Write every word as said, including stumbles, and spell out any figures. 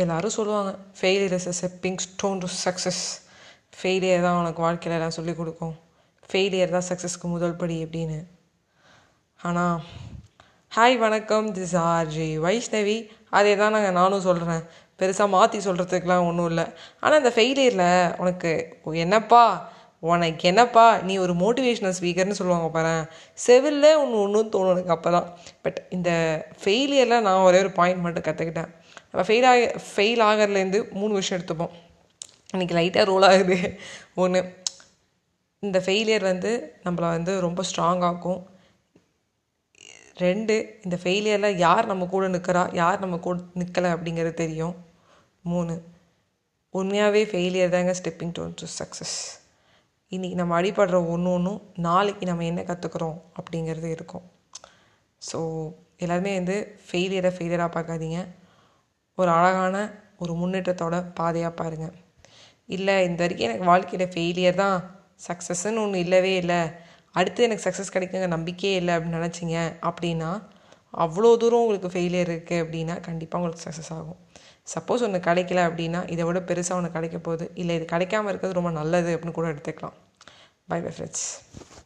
எல்லாரும் சொல்லுவாங்க failure is a stepping stone to success, failure தான் உனக்கு வாழ்க்கையில் எல்லாம் சொல்லிக் கொடுக்கும், ஃபெயிலியர் தான் சக்ஸஸ்க்கு முதல் படி அப்படின்னு. ஆனால் ஹாய் வணக்கம், திஸ் ஆர் ஜி வைஷ்ணவி. அதே தான் நாங்கள் நானும் சொல்கிறேன், பெருசாக மாற்றி சொல்கிறதுக்கெலாம் ஒன்றும் இல்லை. ஆனால் இந்த ஃபெயிலியரில் உனக்கு என்னப்பா உனக்கு என்னப்பா நீ ஒரு மோட்டிவேஷ்னல் ஸ்பீக்கர்னு சொல்லுவாங்க பாரு, செவிலில் ஒன்று ஒன்றும் தோணும் எனக்கு அப்போ தான். பட் இந்த ஃபெயிலியரில் நான் ஒரே ஒரு பாயிண்ட் மட்டும் கற்றுக்கிட்டேன். நம்ம ஃபெயில் ஆக ஃபெயில் ஆகிறதுலேருந்து மூணு விஷயம் எடுத்துப்போம். இன்றைக்கி லைட்டாக ரோல் ஆகுது. ஒன்று, இந்த ஃபெயிலியர் வந்து நம்மளை வந்து ரொம்ப ஸ்ட்ராங் ஆக்கும். ரெண்டு, இந்த ஃபெயிலியரில் யார் நம்ம கூட நிற்கிறா, யார் நம்ம கூட நிற்கலை அப்படிங்கிறது தெரியும். மூணு, உண்மையாகவே ஃபெயிலியர் தாங்க ஸ்டெப்பிங் ஸ்டோன் டு சக்ஸஸ். இன்றைக்கி நம்ம அடிபடுற ஒன்று ஒன்றும் நாளைக்கு நம்ம என்ன கற்றுக்குறோம் அப்படிங்கிறது இருக்கும். ஸோ எல்லாருமே வந்து ஃபெயிலியரை ஃபெயிலியராக பார்க்காதீங்க, ஒரு அழகான ஒரு முன்னேற்றத்தோட பாதையாக பாருங்கள். இல்லை இந்த வரைக்கும் எனக்கு வாழ்க்கையில் ஃபெயிலியர் தான் சக்ஸஸ்ன்னு ஒன்று இல்லவே இல்லை, அடுத்து எனக்கு சக்ஸஸ் கிடைக்குங்க நம்பிக்கையே இல்லை அப்படின்னு நினச்சிங்க அப்படின்னா, அவ்வளோ தூரம் உங்களுக்கு ஃபெயிலியர் இருக்குது அப்படின்னா கண்டிப்பாக உங்களுக்கு சக்ஸஸ் ஆகும். சப்போஸ் ஒன்று கிடைக்கல அப்படின்னா இதை விட பெருசாக ஒன்று கிடைக்க போகுது, இல்லை இது கிடைக்காமல் இருக்கிறது ரொம்ப நல்லது அப்படின்னு கூட எடுத்துக்கலாம். Bye bye friends.